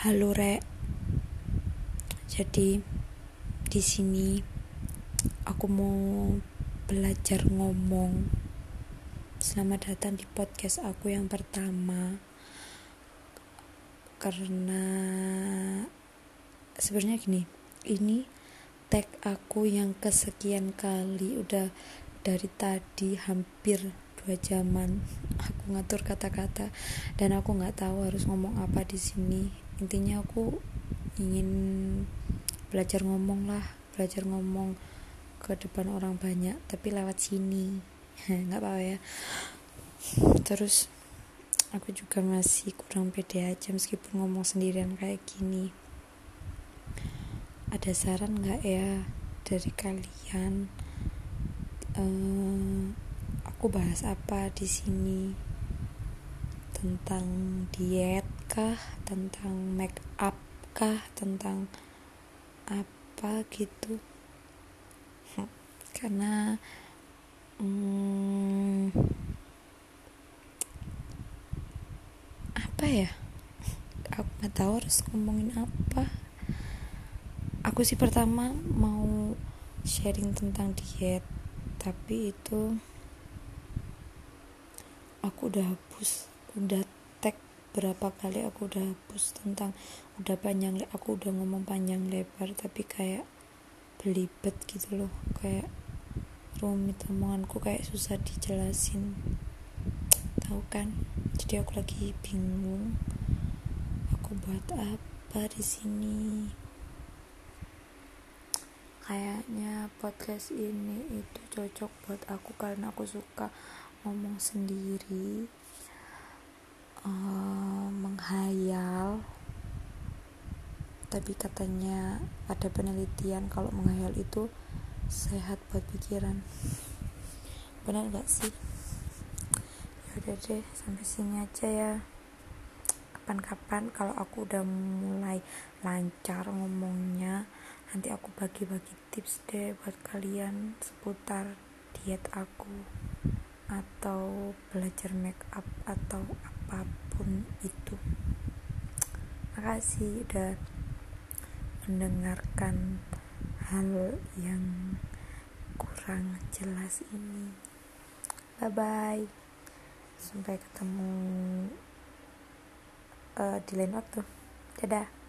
Halo Rek. Jadi di sini aku mau belajar ngomong. Selamat datang di podcast aku yang pertama. Karena sebenarnya gini, ini tag aku yang kesekian kali, udah dari tadi hampir 2 jaman aku ngatur kata-kata dan aku nggak tahu harus ngomong apa di sini. Intinya aku ingin belajar ngomong ke depan orang banyak, tapi lewat sini nggak apa-apa ya. Terus aku juga masih kurang pede aja meskipun ngomong sendirian kayak gini. Ada saran nggak ya dari kalian? Aku bahas apa di sini? Tentang diet kah, tentang make up kah, tentang apa gitu? Karena apa ya, aku nggak tahu harus ngomongin apa. Aku sih pertama mau sharing tentang diet, tapi itu aku udah hapus, udah tag berapa kali aku udah hapus tentang aku udah ngomong panjang lebar tapi kayak belibet gitu loh, kayak rumit omonganku, kayak susah dijelasin, tahu kan? Jadi aku lagi bingung aku buat apa di sini. Kayaknya podcast ini itu cocok buat aku karena aku suka ngomong sendiri, menghayal. Tapi katanya ada penelitian kalau menghayal itu sehat buat pikiran, benar gak sih? Yaudah deh, sampai sini aja ya. Kapan-kapan kalau aku udah mulai lancar ngomongnya, nanti aku bagi-bagi tips deh buat kalian seputar diet aku atau belajar make up atau apapun itu. Makasih udah mendengarkan hal yang kurang jelas ini. Bye bye, sampai ketemu di lain waktu. Dadah.